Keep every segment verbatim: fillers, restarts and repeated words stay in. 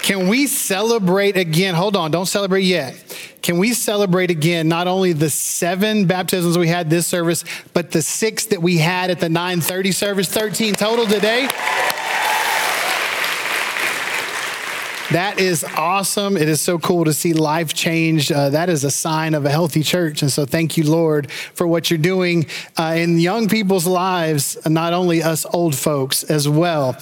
Can we celebrate again? Hold on, don't celebrate yet. Can we celebrate again not only the seven baptisms we had this service, but the six that we had at the nine thirty service, thirteen total today? That is awesome. It is so cool to see life changed. Uh, that is a sign of a healthy church. And so thank you, Lord, for what you're doing uh, in young people's lives, not only us old folks as well.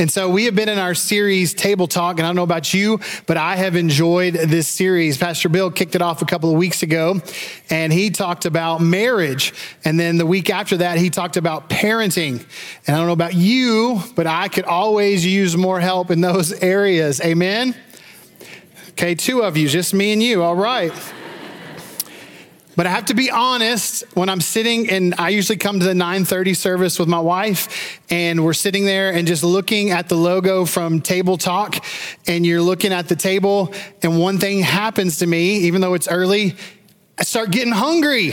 And so we have been in our series, Table Talk, and I don't know about you, but I have enjoyed this series. Pastor Bill kicked it off a couple of weeks ago, and he talked about marriage. And then the week after that, he talked about parenting. And I don't know about you, but I could always use more help in those areas. Amen? Okay, two of you, just me and you. All right. But I have to be honest, when I'm sitting, and I usually come to the nine thirty service with my wife, and we're sitting there and just looking at the logo from Table Talk, and you're looking at the table, and one thing happens to me, even though it's early, I start getting hungry,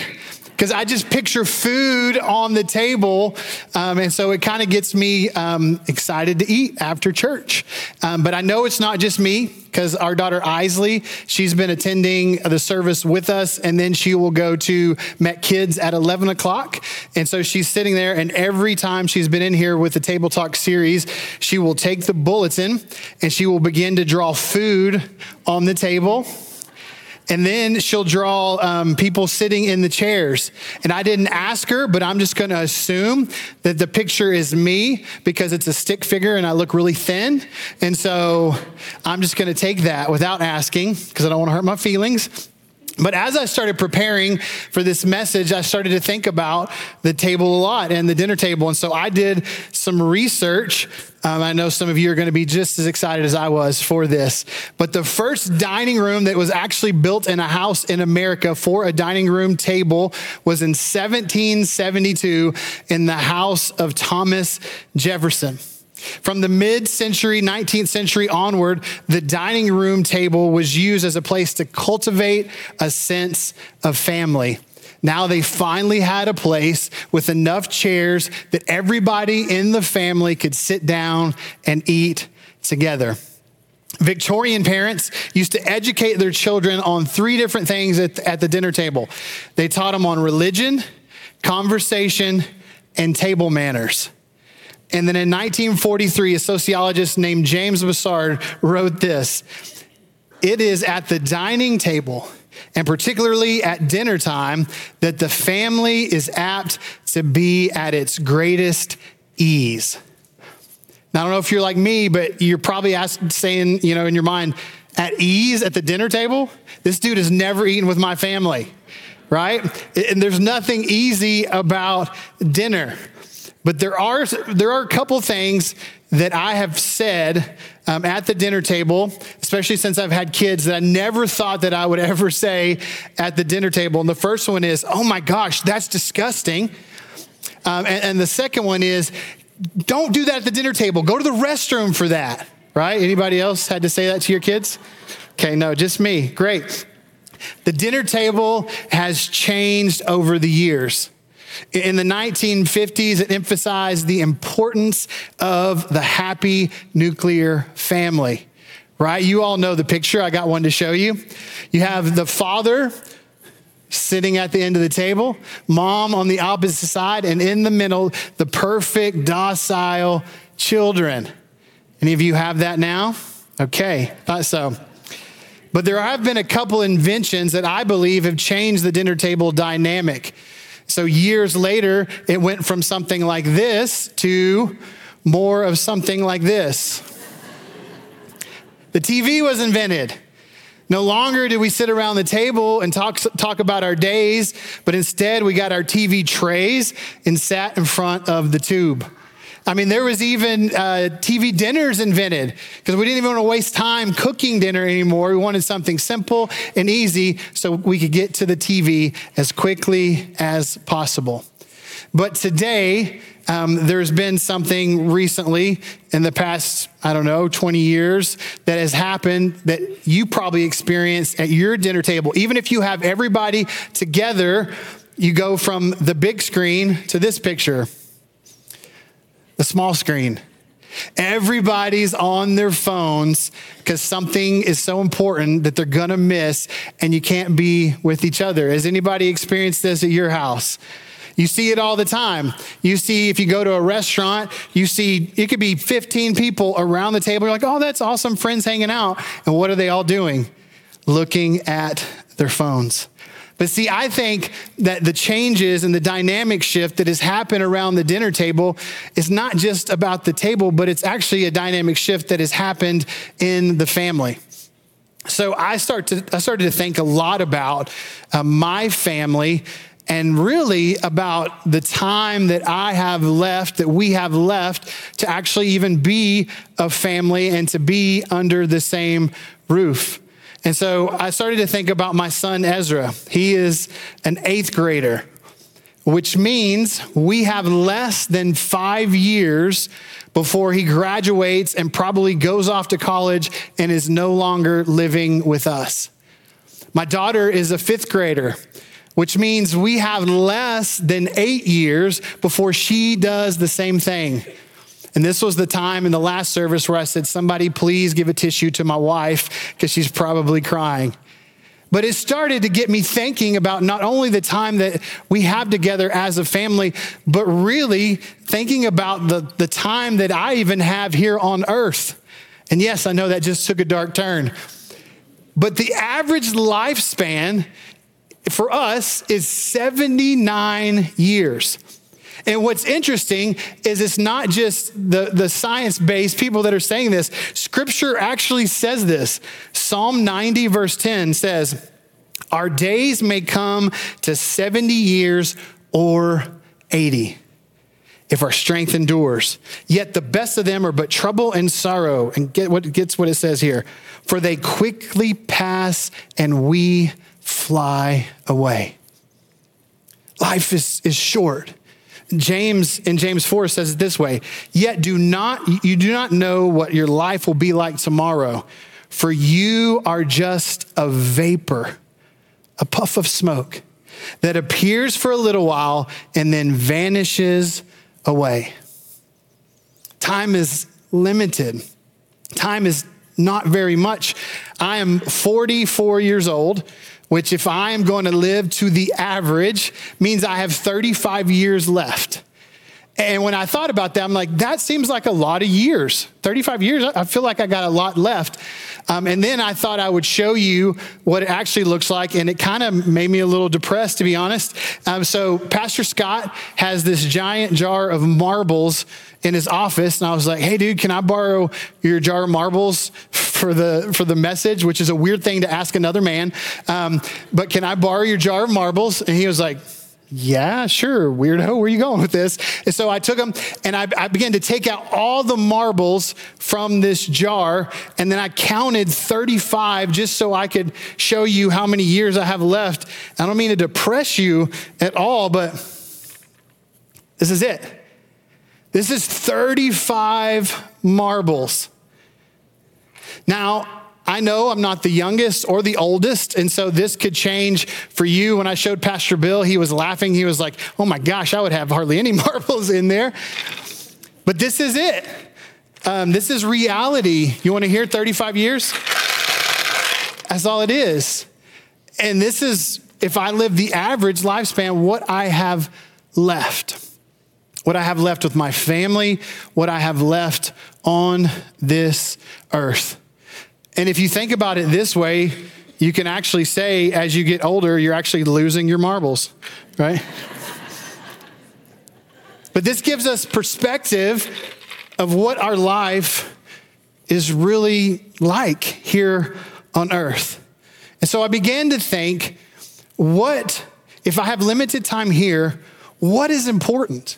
because I just picture food on the table, um, and so it kind of gets me um, excited to eat after church. Um, but I know it's not just me, because our daughter Isley, she's been attending the service with us, and then she will go to Met Kids at eleven o'clock, and so she's sitting there, and every time she's been in here with the Table Talk series, she will take the bulletin, and she will begin to draw food on the table. And then she'll draw um, people sitting in the chairs. And I didn't ask her, but I'm just going to assume that the picture is me because it's a stick figure and I look really thin. And so I'm just going to take that without asking because I don't want to hurt my feelings. But as I started preparing for this message, I started to think about the table a lot and the dinner table. And so I did some research. Um, I know some of you are going to be just as excited as I was for this. But the first dining room that was actually built in a house in America for a dining room table was in seventeen seventy-two in the house of Thomas Jefferson. From the mid-century, nineteenth century onward, the dining room table was used as a place to cultivate a sense of family. Now they finally had a place with enough chairs that everybody in the family could sit down and eat together. Victorian parents used to educate their children on three different things at the, at the dinner table. They taught them on religion, conversation, and table manners. And then in nineteen forty-three, a sociologist named James Bassard wrote this: "It is at the dining table, and particularly at dinner time, that the family is apt to be at its greatest ease." Now, I don't know if you're like me, but you're probably asked, saying, you know, in your mind, at ease at the dinner table? This dude has never eaten with my family, right? And there's nothing easy about dinner. But there are there are a couple things that I have said um, at the dinner table, especially since I've had kids, that I never thought that I would ever say at the dinner table. And the first one is, oh my gosh, that's disgusting. Um, and, and the second one is, don't do that at the dinner table. Go to the restroom for that, right? Anybody else had to say that to your kids? Okay, no, just me. Great. The dinner table has changed over the years. In the nineteen fifties, it emphasized the importance of the happy nuclear family, right? You all know the picture. I got one to show you. You have the father sitting at the end of the table, mom on the opposite side, and in the middle, the perfect, docile children. Any of you have that now? Okay, thought so. But there have been a couple inventions that I believe have changed the dinner table dynamic. So years later, it went from something like this to more of something like this. The T V was invented. No longer did we sit around the table and talk talk about our days, but instead we got our T V trays and sat in front of the tube. I mean, there was even uh, T V dinners invented because we didn't even want to waste time cooking dinner anymore. We wanted something simple and easy so we could get to the T V as quickly as possible. But today, um, there's been something recently in the past, I don't know, twenty years that has happened that you probably experienced at your dinner table. Even if you have everybody together, you go from the big screen to this picture. The small screen. Everybody's on their phones because something is so important that they're going to miss and you can't be with each other. Has anybody experienced this at your house? You see it all the time. You see, if you go to a restaurant, you see, it could be fifteen people around the table. You're like, oh, that's awesome. Friends hanging out. And what are they all doing? Looking at their phones. But see, I think that the changes and the dynamic shift that has happened around the dinner table is not just about the table, but it's actually a dynamic shift that has happened in the family. So I start to I started to think a lot about uh, my family and really about the time that I have left, that we have left to actually even be a family and to be under the same roof. And so I started to think about my son, Ezra. He is an eighth grader, which means we have less than five years before he graduates and probably goes off to college and is no longer living with us. My daughter is a fifth grader, which means we have less than eight years before she does the same thing. And this was the time in the last service where I said, somebody please give a tissue to my wife because she's probably crying. But it started to get me thinking about not only the time that we have together as a family, but really thinking about the, the time that I even have here on earth. And yes, I know that just took a dark turn. But the average lifespan for us is seventy-nine years. And what's interesting is it's not just the, the science-based people that are saying this. Scripture actually says this. Psalm ninety verse ten says, our days may come to seventy years or eighty if our strength endures. Yet the best of them are but trouble and sorrow. And get what gets what it says here. For they quickly pass and we fly away. Life is, is short. James in James four says it this way, yet do not, you do not know what your life will be like tomorrow, for you are just a vapor, a puff of smoke that appears for a little while and then vanishes away. Time is limited. Time is not very much. I am forty-four years old. Which if I am going to live to the average means I have thirty-five years left. And when I thought about that, I'm like, that seems like a lot of years. thirty-five years, I feel like I got a lot left. Um, and then I thought I would show you what it actually looks like. And it kind of made me a little depressed, to be honest. Um, so Pastor Scott has this giant jar of marbles in his office. And I was like, hey, dude, can I borrow your jar of marbles for the for the message? Which is a weird thing to ask another man. Um, but can I borrow your jar of marbles? And he was like, yeah, sure, weirdo, where are you going with this? And so I took them and I, I began to take out all the marbles from this jar. And then I counted thirty-five just so I could show you how many years I have left. I don't mean to depress you at all, but this is it. This is thirty-five marbles. Now, I know I'm not the youngest or the oldest, and so this could change for you. When I showed Pastor Bill, he was laughing. He was like, oh my gosh, I would have hardly any marbles in there. But this is it. Um, this is reality. You want to hear thirty-five years? That's all it is. And this is, if I live the average lifespan, what I have left. What I have left with my family, what I have left on this earth. And if you think about it this way, you can actually say as you get older, you're actually losing your marbles, right? But this gives us perspective of what our life is really like here on earth. And so I began to think, what, if I have limited time here, what is important?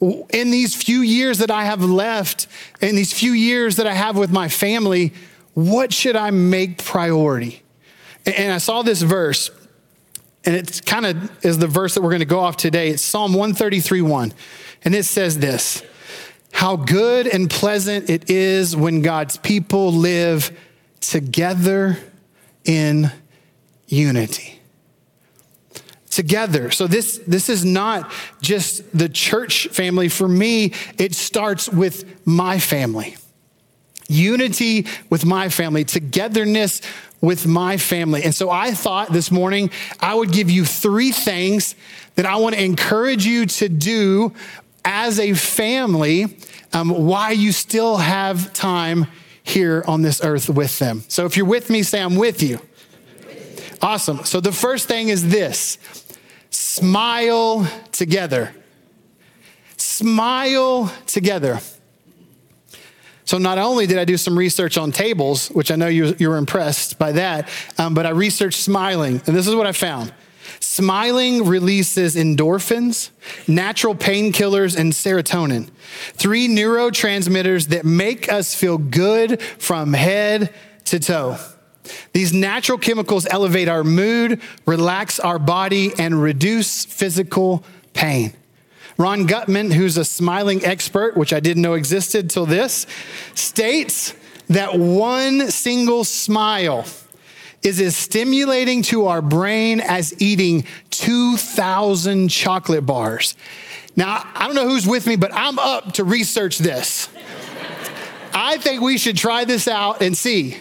in these few years that I have left, in these few years that I have with my family, what should I make priority? And I saw this verse, and it's kind of is the verse that we're going to go off today. It's Psalm one thirty-three, one. And it says this, how good and pleasant it is when God's people live together in unity. Together. So this, this is not just the church family. For me, it starts with my family. Unity with my family, togetherness with my family. And so I thought this morning, I would give you three things that I want to encourage you to do as a family, um, while you still have time here on this earth with them. So if you're with me, say, I'm with you. Awesome. So the first thing is this, smile together. Smile together. So not only did I do some research on tables, which I know you, you were impressed by that, um, but I researched smiling, and this is what I found. Smiling releases endorphins, natural painkillers, and serotonin, three neurotransmitters that make us feel good from head to toe. These natural chemicals elevate our mood, relax our body, and reduce physical pain. Ron Gutman, who's a smiling expert, which I didn't know existed till this, states that one single smile is as stimulating to our brain as eating two thousand chocolate bars. Now, I don't know who's with me, but I'm up to research this. I think we should try this out and see.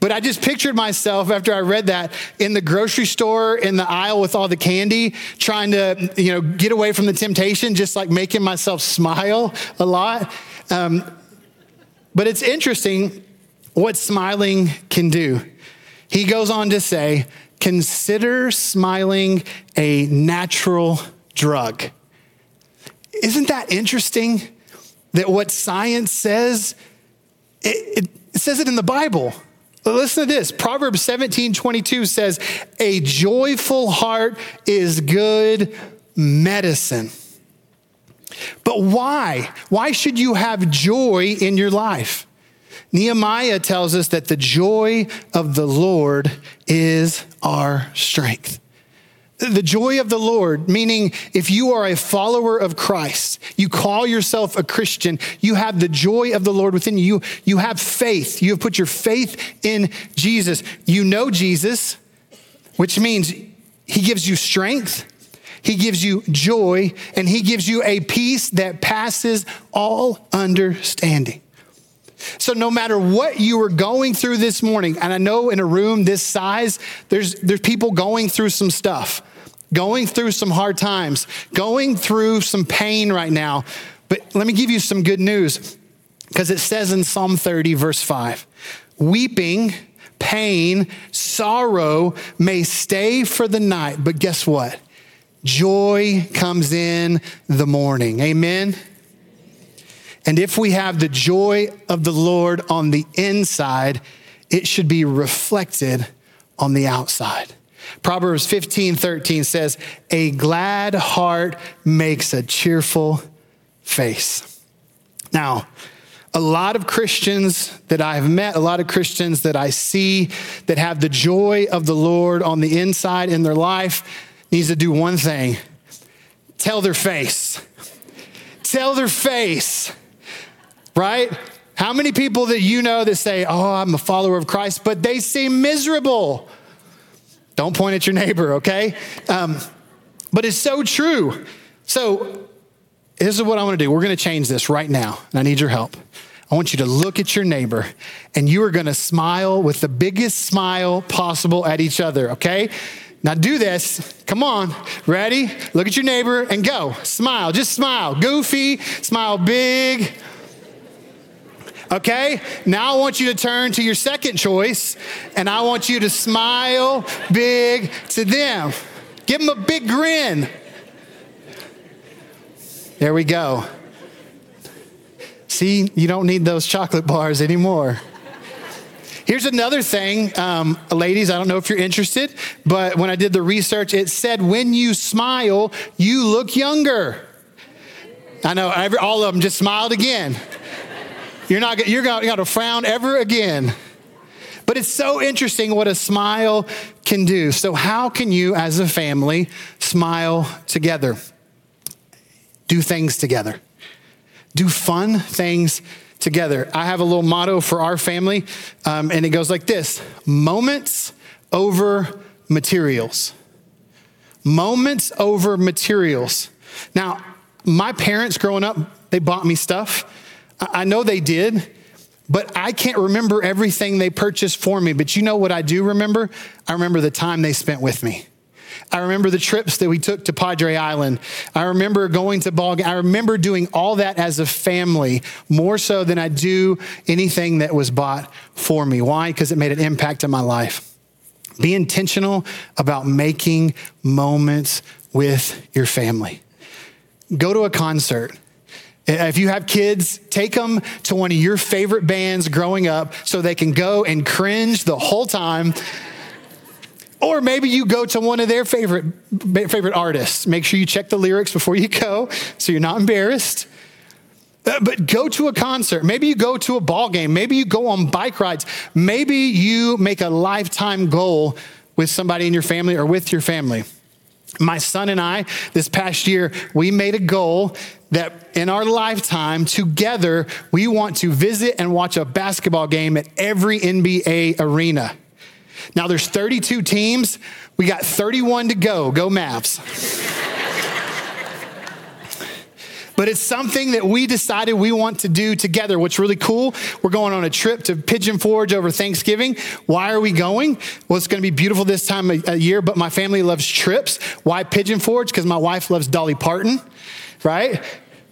But I just pictured myself after I read that in the grocery store, in the aisle with all the candy, trying to, you know, get away from the temptation, just like making myself smile a lot. Um, but it's interesting what smiling can do. He goes on to say, consider smiling a natural drug. Isn't that interesting that what science says, it, it, it says it in the Bible. Listen to this. Proverbs seventeen, twenty-two says, a joyful heart is good medicine. But why? Why should you have joy in your life? Nehemiah tells us that the joy of the Lord is our strength. The joy of the Lord, meaning if you are a follower of Christ, you call yourself a Christian, you have the joy of the Lord within you. You have faith. You have put your faith in Jesus. You know Jesus, which means he gives you strength, he gives you joy, and he gives you a peace that passes all understanding. So no matter what you are going through this morning, and I know in a room this size, there's there's people going through some stuff, going through some hard times, going through some pain right now. But let me give you some good news, because it says in Psalm thirty, verse five, weeping, pain, sorrow may stay for the night, but guess what? Joy comes in the morning. Amen. And if we have the joy of the Lord on the inside, it should be reflected on the outside. Proverbs fifteen, thirteen says, a glad heart makes a cheerful face. Now, a lot of Christians that I've met, a lot of Christians that I see that have the joy of the Lord on the inside in their life needs to do one thing, tell their face, tell their face. Right? How many people that you know that say, oh, I'm a follower of Christ, but they seem miserable? Don't point at your neighbor, okay? Um, but it's so true. So this is what I want to do. We're going to change this right now, and I need your help. I want you to look at your neighbor, and you are going to smile with the biggest smile possible at each other, okay? Now do this. Come on. Ready? Look at your neighbor and go. Smile. Just smile. Goofy. Smile big. Okay, now I want you to turn to your second choice, and I want you to smile big to them. Give them a big grin. There we go. See, you don't need those chocolate bars anymore. Here's another thing, um, ladies, I don't know if you're interested, but when I did the research, it said when you smile, you look younger. I know every, all of them just smiled again. You're not you're going to frown ever again. But it's so interesting what a smile can do. So how can you as a family smile together? Do things together. Do fun things together. I have a little motto for our family, um, and it goes like this: moments over materials. Moments over materials. Now, my parents growing up, they bought me stuff. I know they did, but I can't remember everything they purchased for me. But you know what I do remember? I remember the time they spent with me. I remember the trips that we took to Padre Island. I remember going to ball games. I remember doing all that as a family, more so than I do anything that was bought for me. Why? Because it made an impact in my life. Be intentional about making moments with your family. Go to a concert. If you have kids, take them to one of your favorite bands growing up so they can go and cringe the whole time. Or maybe you go to one of their favorite favorite artists. Make sure you check the lyrics before you go so you're not embarrassed. But go to a concert. Maybe you go to a ball game. Maybe you go on bike rides. Maybe you make a lifetime goal with somebody in your family or with your family. My son and I, this past year, we made a goal that in our lifetime together, we want to visit and watch a basketball game at every N B A arena. Now there's thirty-two teams. We got thirty-one to go. Go Mavs. But it's something that we decided we want to do together. What's really cool, we're going on a trip to Pigeon Forge over Thanksgiving. Why are we going? Well, it's going to be beautiful this time of year, but my family loves trips. Why Pigeon Forge? Because my wife loves Dolly Parton, right?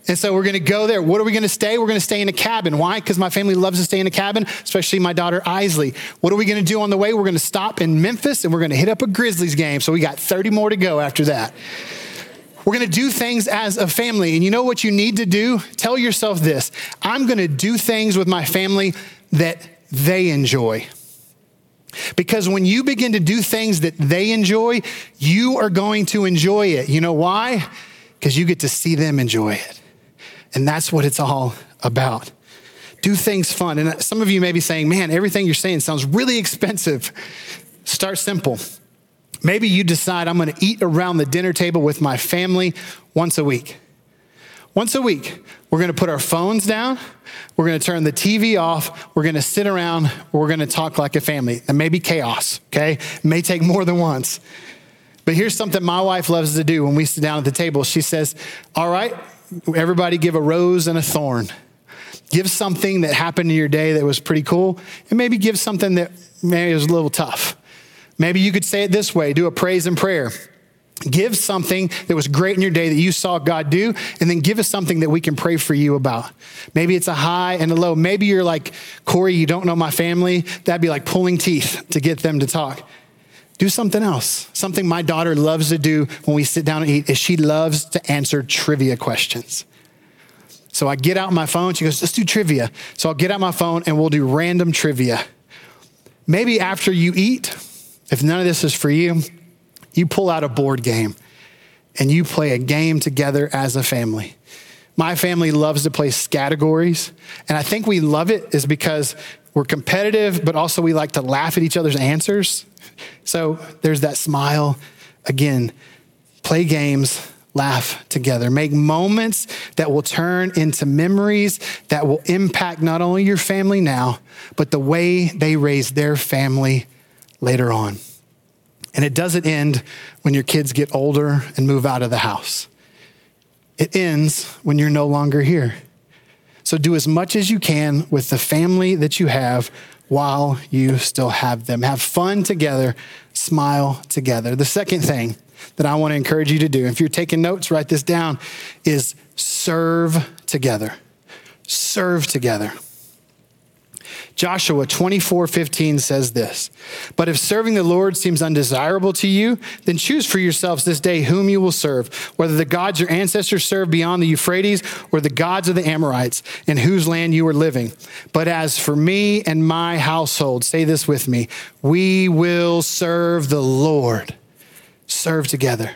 And so we're going to go there. What are we going to stay? We're going to stay in a cabin. Why? Because my family loves to stay in a cabin, especially my daughter, Isley. What are we going to do on the way? We're going to stop in Memphis and we're going to hit up a Grizzlies game. So we got thirty more to go after that. We're going to do things as a family. And you know what you need to do? Tell yourself this: I'm going to do things with my family that they enjoy. Because when you begin to do things that they enjoy, you are going to enjoy it. You know why? Because you get to see them enjoy it. And that's what it's all about. Do things fun. And some of you may be saying, man, everything you're saying sounds really expensive. Start simple. Maybe you decide I'm going to eat around the dinner table with my family once a week. Once a week, we're going to put our phones down. We're going to turn the T V off. We're going to sit around. We're going to talk like a family. That may be chaos, okay? It may take more than once. But here's something my wife loves to do when we sit down at the table. She says, all right, everybody give a rose and a thorn. Give something that happened in your day that was pretty cool, and maybe give something that maybe was a little tough. Maybe you could say it this way: do a praise and prayer. Give something that was great in your day that you saw God do, and then give us something that we can pray for you about. Maybe it's a high and a low. Maybe you're like, Corey, you don't know my family. That'd be like pulling teeth to get them to talk. Do something else. Something my daughter loves to do when we sit down and eat is she loves to answer trivia questions. So I get out my phone. She goes, let's do trivia. So I'll get out my phone and we'll do random trivia. Maybe after you eat, if none of this is for you, you pull out a board game and you play a game together as a family. My family loves to play Scattergories. And I think we love it is because we're competitive, but also we like to laugh at each other's answers. So there's that smile again. Play games, laugh together. Make moments that will turn into memories that will impact not only your family now, but the way they raise their family later on. And it doesn't end when your kids get older and move out of the house. It ends when you're no longer here. So do as much as you can with the family that you have while you still have them. Have fun together, smile together. The second thing that I want to encourage you to do, if you're taking notes, write this down, is serve together. Serve together. Joshua twenty-four fifteen says this: but if serving the Lord seems undesirable to you, then choose for yourselves this day whom you will serve, whether the gods your ancestors served beyond the Euphrates or the gods of the Amorites, in whose land you are living. But as for me and my household, say this with me, we will serve the Lord. Serve together.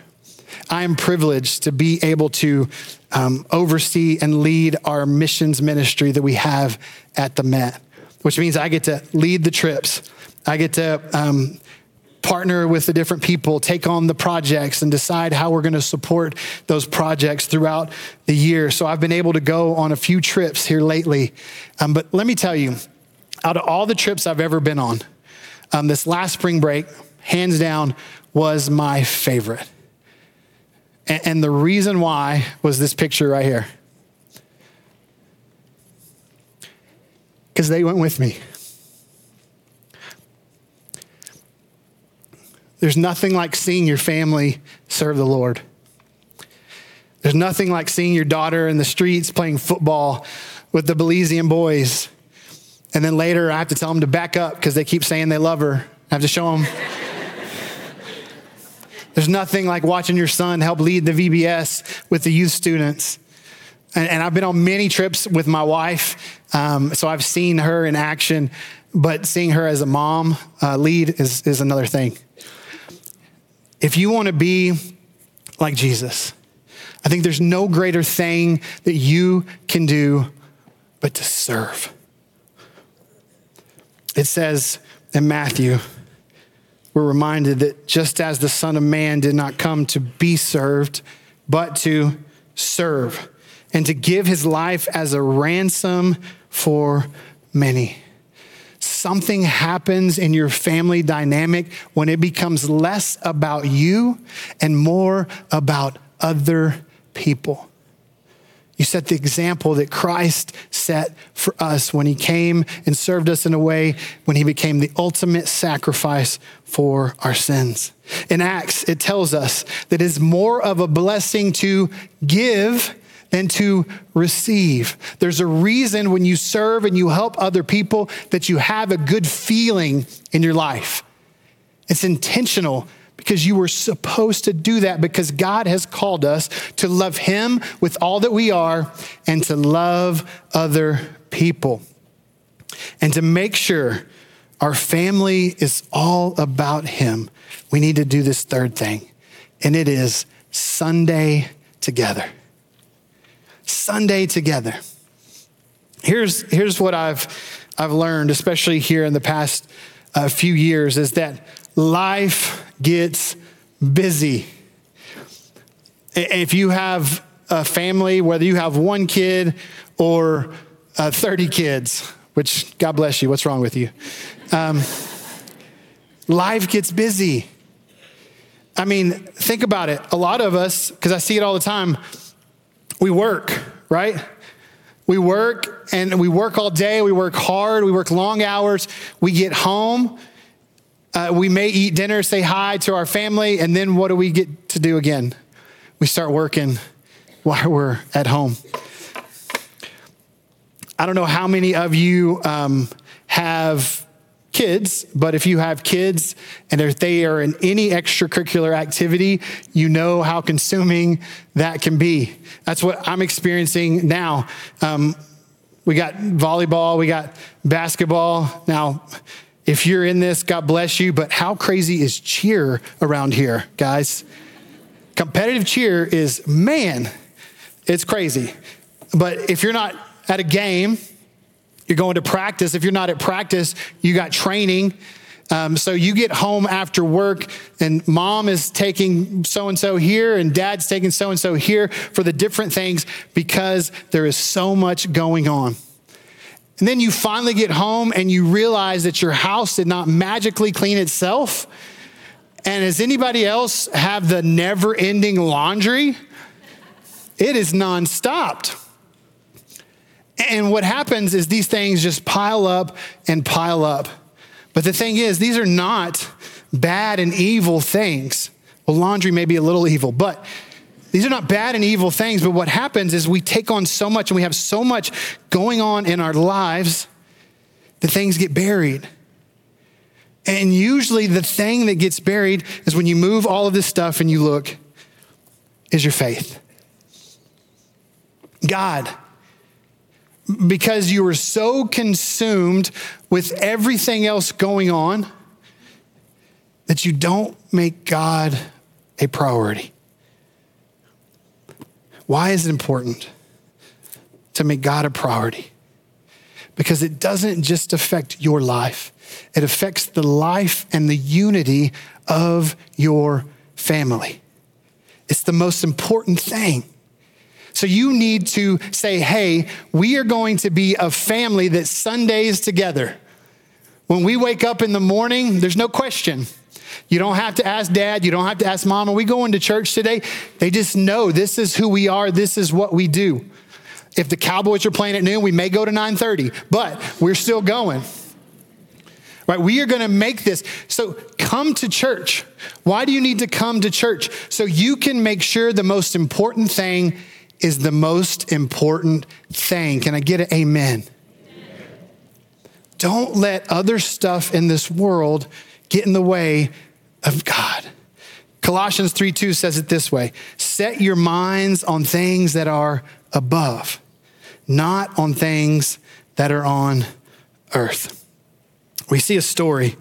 I am privileged to be able to um, oversee and lead our missions ministry that we have at the Met, which means I get to lead the trips. I get to um, partner with the different people, take on the projects, and decide how we're going to support those projects throughout the year. So I've been able to go on a few trips here lately. Um, but let me tell you, out of all the trips I've ever been on, um, this last spring break, hands down, was my favorite. And, and the reason why was this picture right here. Because they went with me. There's nothing like seeing your family serve the Lord. There's nothing like seeing your daughter in the streets playing football with the Belizean boys. And then later I have to tell them to back up because they keep saying they love her. I have to show them. There's nothing like watching your son help lead the V B S with the youth students. And, and I've been on many trips with my wife. Um, so I've seen her in action, but seeing her as a mom uh, lead is, is another thing. If you want to be like Jesus, I think there's no greater thing that you can do but to serve. It says in Matthew, we're reminded that just as the Son of Man did not come to be served, but to serve and to give his life as a ransom for many. Something happens in your family dynamic when it becomes less about you and more about other people. You set the example that Christ set for us when he came and served us in a way when he became the ultimate sacrifice for our sins. In Acts, it tells us that it's more of a blessing to give than to receive. There's a reason when you serve and you help other people that you have a good feeling in your life. It's intentional because you were supposed to do that because God has called us to love him with all that we are and to love other people. And to make sure our family is all about him, we need to do this third thing, and it is Sunday together. Sunday together. Here's here's what I've I've learned, especially here in the past uh, few years, is that life gets busy. If you have a family, whether you have one kid or uh, thirty kids, which God bless you, what's wrong with you? Um, life gets busy. I mean, think about it. A lot of us, because I see it all the time, we work, right? We work and we work all day. We work hard. We work long hours. We get home. Uh, we may eat dinner, say hi to our family. And then what do we get to do again? We start working while we're at home. I don't know how many of you um, have kids, but if you have kids and if they are in any extracurricular activity, you know how consuming that can be. That's what I'm experiencing now. Um, we got volleyball, we got basketball. Now, if you're in this, God bless you, but how crazy is cheer around here, guys? Competitive cheer is, man, it's crazy. But if you're not at a game, you're going to practice. If you're not at practice, you got training. Um, so you get home after work and mom is taking so-and-so here and dad's taking so-and-so here for the different things because there is so much going on. And then you finally get home and you realize that your house did not magically clean itself. And does anybody else have the never-ending laundry? It is non-stopped. And what happens is these things just pile up and pile up. But the thing is, these are not bad and evil things. Well, laundry may be a little evil, but these are not bad and evil things. But what happens is we take on so much and we have so much going on in our lives that things get buried. And usually the thing that gets buried is when you move all of this stuff and you look, is your faith. God, because you were so consumed with everything else going on that you don't make God a priority. Why is it important to make God a priority? Because it doesn't just affect your life. It affects the life and the unity of your family. It's the most important thing. So you need to say, hey, we are going to be a family that Sundays together. When we wake up in the morning, there's no question. You don't have to ask dad. You don't have to ask mom, are we going to church today? They just know this is who we are. This is what we do. If the Cowboys are playing at noon, we may go to nine thirty, but we're still going. Right? We are going to make this. So come to church. Why do you need to come to church? So you can make sure the most important thing is the most important thing. Can I get an amen? Amen. Don't let other stuff in this world get in the way of God. Colossians three two says it this way. Set your minds on things that are above, not on things that are on earth. We see a story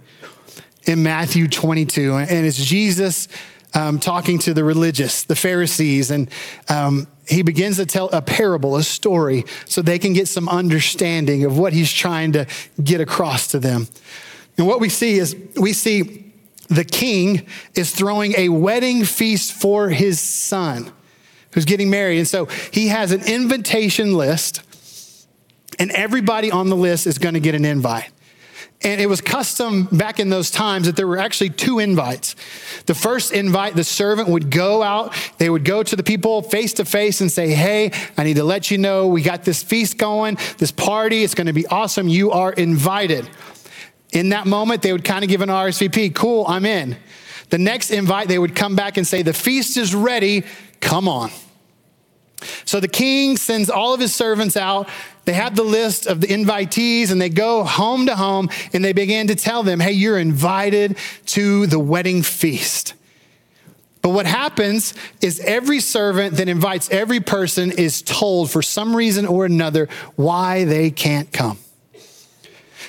in Matthew twenty-two, and it's Jesus um, talking to the religious, the Pharisees, and um, he begins to tell a parable, a story, so they can get some understanding of what he's trying to get across to them. And what we see is we see the king is throwing a wedding feast for his son who's getting married. And so he has an invitation list, and everybody on the list is going to get an invite. And it was custom back in those times that there were actually two invites. The first invite, the servant would go out. They would go to the people face to face and say, hey, I need to let you know we got this feast going, this party. It's going to be awesome. You are invited. In that moment, they would kind of give an R S V P. Cool, I'm in. The next invite, they would come back and say, the feast is ready. Come on. So the king sends all of his servants out. They have the list of the invitees, and they go home to home, and they begin to tell them, hey, you're invited to the wedding feast. But what happens is every servant that invites every person is told for some reason or another why they can't come.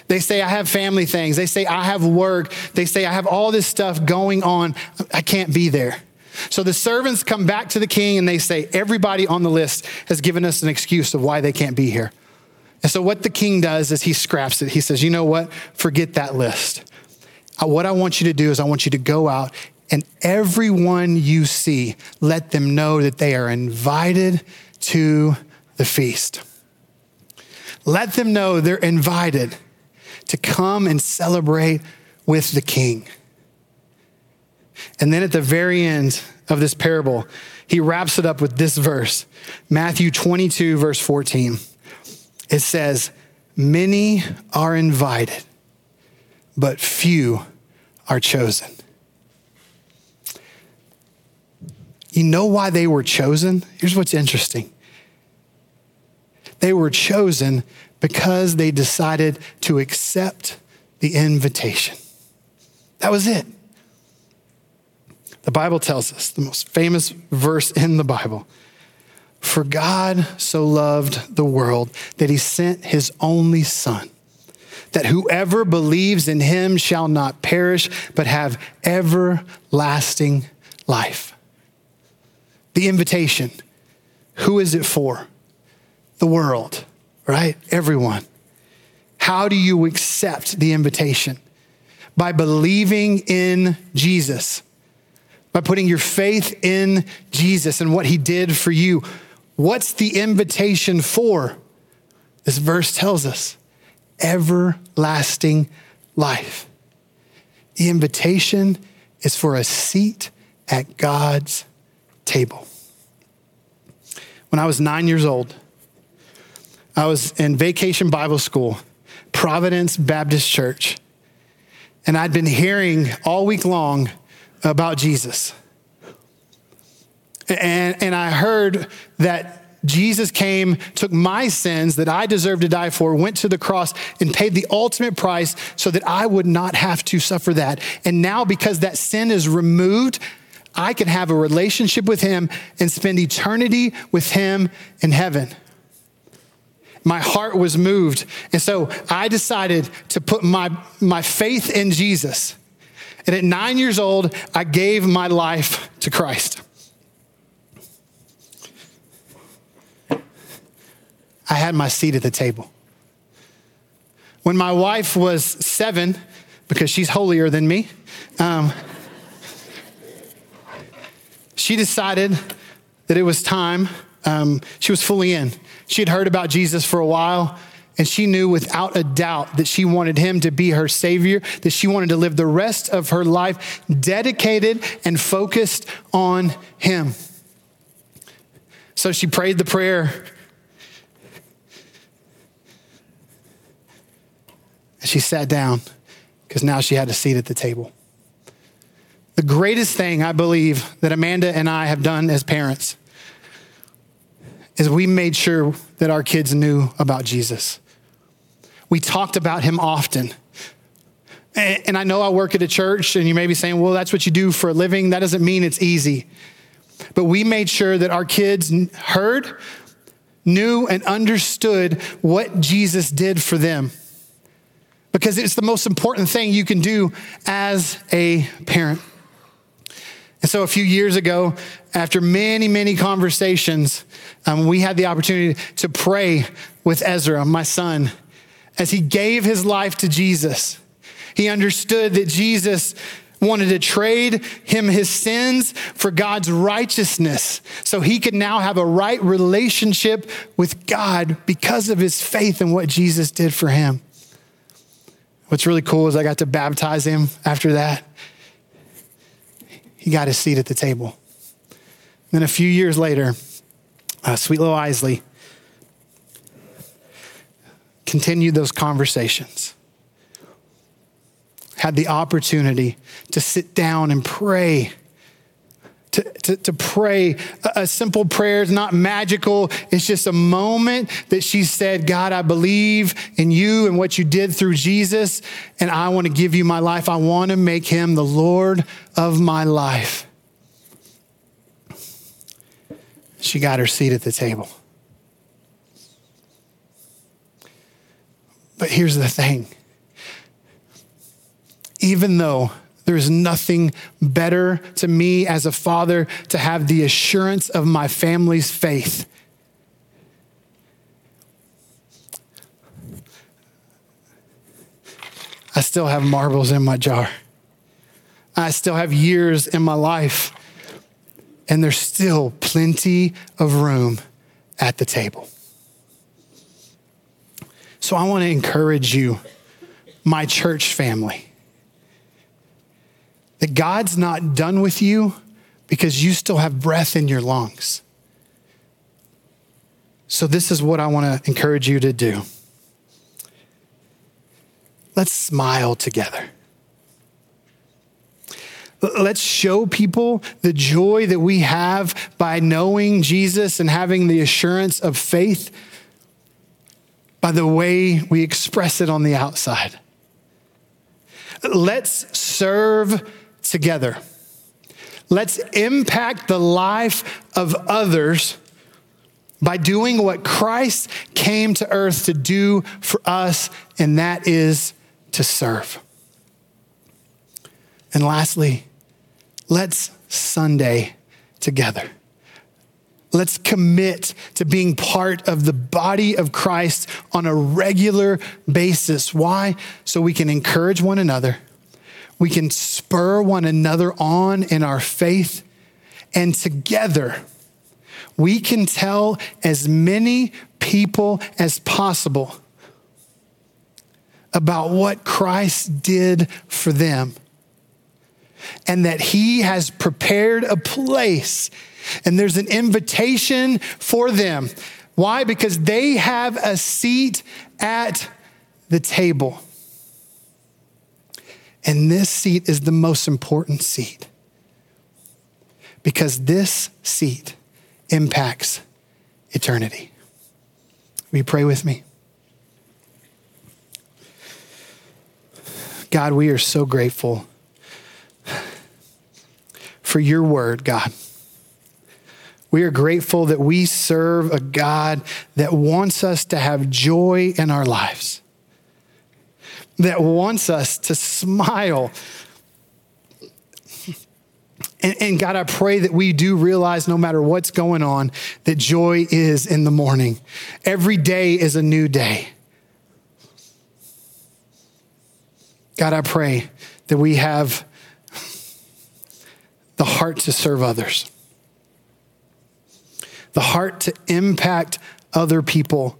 They say, I have family things. They say, I have work. They say, I have all this stuff going on. I can't be there. So the servants come back to the king and they say, everybody on the list has given us an excuse of why they can't be here. And so what the king does is he scraps it. He says, you know what? Forget that list. What I want you to do is I want you to go out and everyone you see, let them know that they are invited to the feast. Let them know they're invited to come and celebrate with the king. And then at the very end of this parable, he wraps it up with this verse, Matthew twenty-two, verse fourteen. It says, many are invited, but few are chosen. You know why they were chosen? Here's what's interesting. They were chosen because they decided to accept the invitation. That was it. The Bible tells us, the most famous verse in the Bible, for God so loved the world that he sent his only son, that whoever believes in him shall not perish, but have everlasting life. The invitation, who is it for? The world. Right? Everyone. How do you accept the invitation? By believing in Jesus, by putting your faith in Jesus and what he did for you. What's the invitation for? This verse tells us everlasting life. The invitation is for a seat at God's table. When I was nine years old, I was in vacation Bible school, Providence Baptist Church, and I'd been hearing all week long about Jesus. And, and I heard that Jesus came, took my sins that I deserved to die for, went to the cross and paid the ultimate price so that I would not have to suffer that. And now because that sin is removed, I can have a relationship with him and spend eternity with him in heaven. My heart was moved. And so I decided to put my, my faith in Jesus. And at nine years old, I gave my life to Christ. I had my seat at the table. When my wife was seven, because she's holier than me, um, she decided that it was time. Um, she was fully in. She had heard about Jesus for a while, and she knew without a doubt that she wanted him to be her savior, that she wanted to live the rest of her life dedicated and focused on him. So she prayed the prayer. And she sat down because now she had a seat at the table. The greatest thing I believe that Amanda and I have done as parents is we made sure that our kids knew about Jesus. We talked about him often. And I know I work at a church and you may be saying, well, that's what you do for a living. That doesn't mean it's easy. But we made sure that our kids heard, knew, and understood what Jesus did for them. Because it's the most important thing you can do as a parent. And so a few years ago, after many, many conversations, um, we had the opportunity to pray with Ezra, my son, as he gave his life to Jesus. He understood that Jesus wanted to trade him his sins for God's righteousness so he could now have a right relationship with God because of his faith in what Jesus did for him. What's really cool is I got to baptize him after that. He got his seat at the table. And then a few years later, uh, sweet little Isley continued those conversations. Had the opportunity to sit down and pray. To, to, to pray a, a simple prayer is not magical. It's just a moment that she said, God, I believe in you and what you did through Jesus, and I want to give you my life. I want to make him the Lord of my life. She got her seat at the table. But here's the thing. Even though there is nothing better to me as a father to have the assurance of my family's faith, I still have marbles in my jar. I still have years in my life, and there's still plenty of room at the table. So I want to encourage you, my church family, that God's not done with you because you still have breath in your lungs. So this is what I want to encourage you to do. Let's smile together. Let's show people the joy that we have by knowing Jesus and having the assurance of faith by the way we express it on the outside. Let's serve together. Let's impact the life of others by doing what Christ came to earth to do for us, and that is to serve. And lastly, let's Sunday together. Let's commit to being part of the body of Christ on a regular basis. Why? So we can encourage one another. We can spur one another on in our faith, and together we can tell as many people as possible about what Christ did for them and that he has prepared a place and there's an invitation for them. Why? Because they have a seat at the table. And this seat is the most important seat because this seat impacts eternity. Will you pray with me? God, we are so grateful for your word, God. We are grateful that we serve a God that wants us to have joy in our lives, that wants us to smile And, and God, I pray that we do realize no matter what's going on, that joy is in the morning. Every day is a new day. God, I pray that we have the heart to serve others, the heart to impact other people,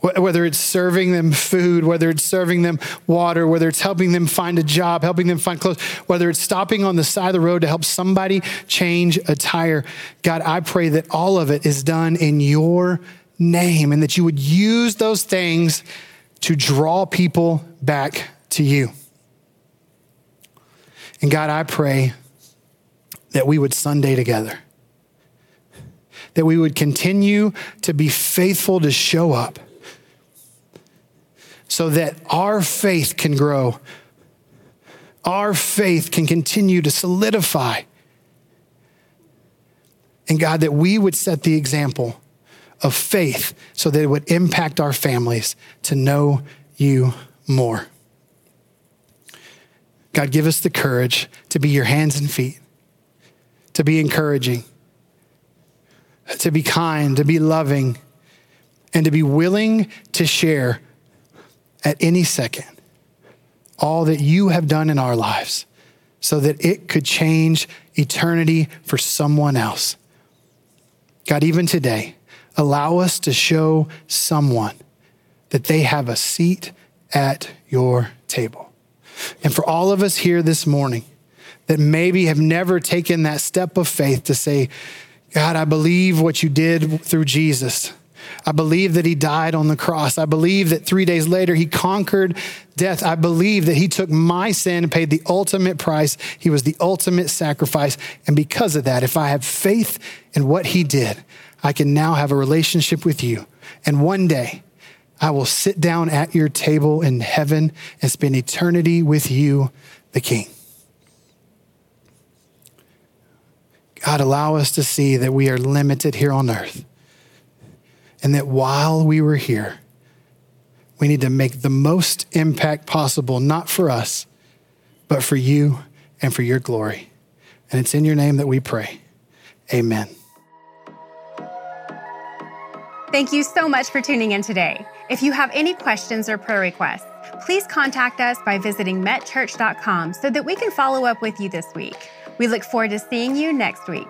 whether it's serving them food, whether it's serving them water, whether it's helping them find a job, helping them find clothes, whether it's stopping on the side of the road to help somebody change a tire. God, I pray that all of it is done in your name and that you would use those things to draw people back to you. And God, I pray that we would Sunday together, that we would continue to be faithful to show up so that our faith can grow. Our faith can continue to solidify. And God, that we would set the example of faith so that it would impact our families to know you more. God, give us the courage to be your hands and feet, to be encouraging, to be kind, to be loving, and to be willing to share at any second all that you have done in our lives so that it could change eternity for someone else. God, even today, allow us to show someone that they have a seat at your table. And for all of us here this morning that maybe have never taken that step of faith to say, God, I believe what you did through Jesus. I believe that he died on the cross. I believe that three days later he conquered death. I believe that he took my sin and paid the ultimate price. He was the ultimate sacrifice. And because of that, if I have faith in what he did, I can now have a relationship with you. And one day I will sit down at your table in heaven and spend eternity with you, the King. God, allow us to see that we are limited here on earth and that while we were here, we need to make the most impact possible, not for us, but for you and for your glory. And it's in your name that we pray. Amen. Thank you so much for tuning in today. If you have any questions or prayer requests, please contact us by visiting met church dot com so that we can follow up with you this week. We look forward to seeing you next week.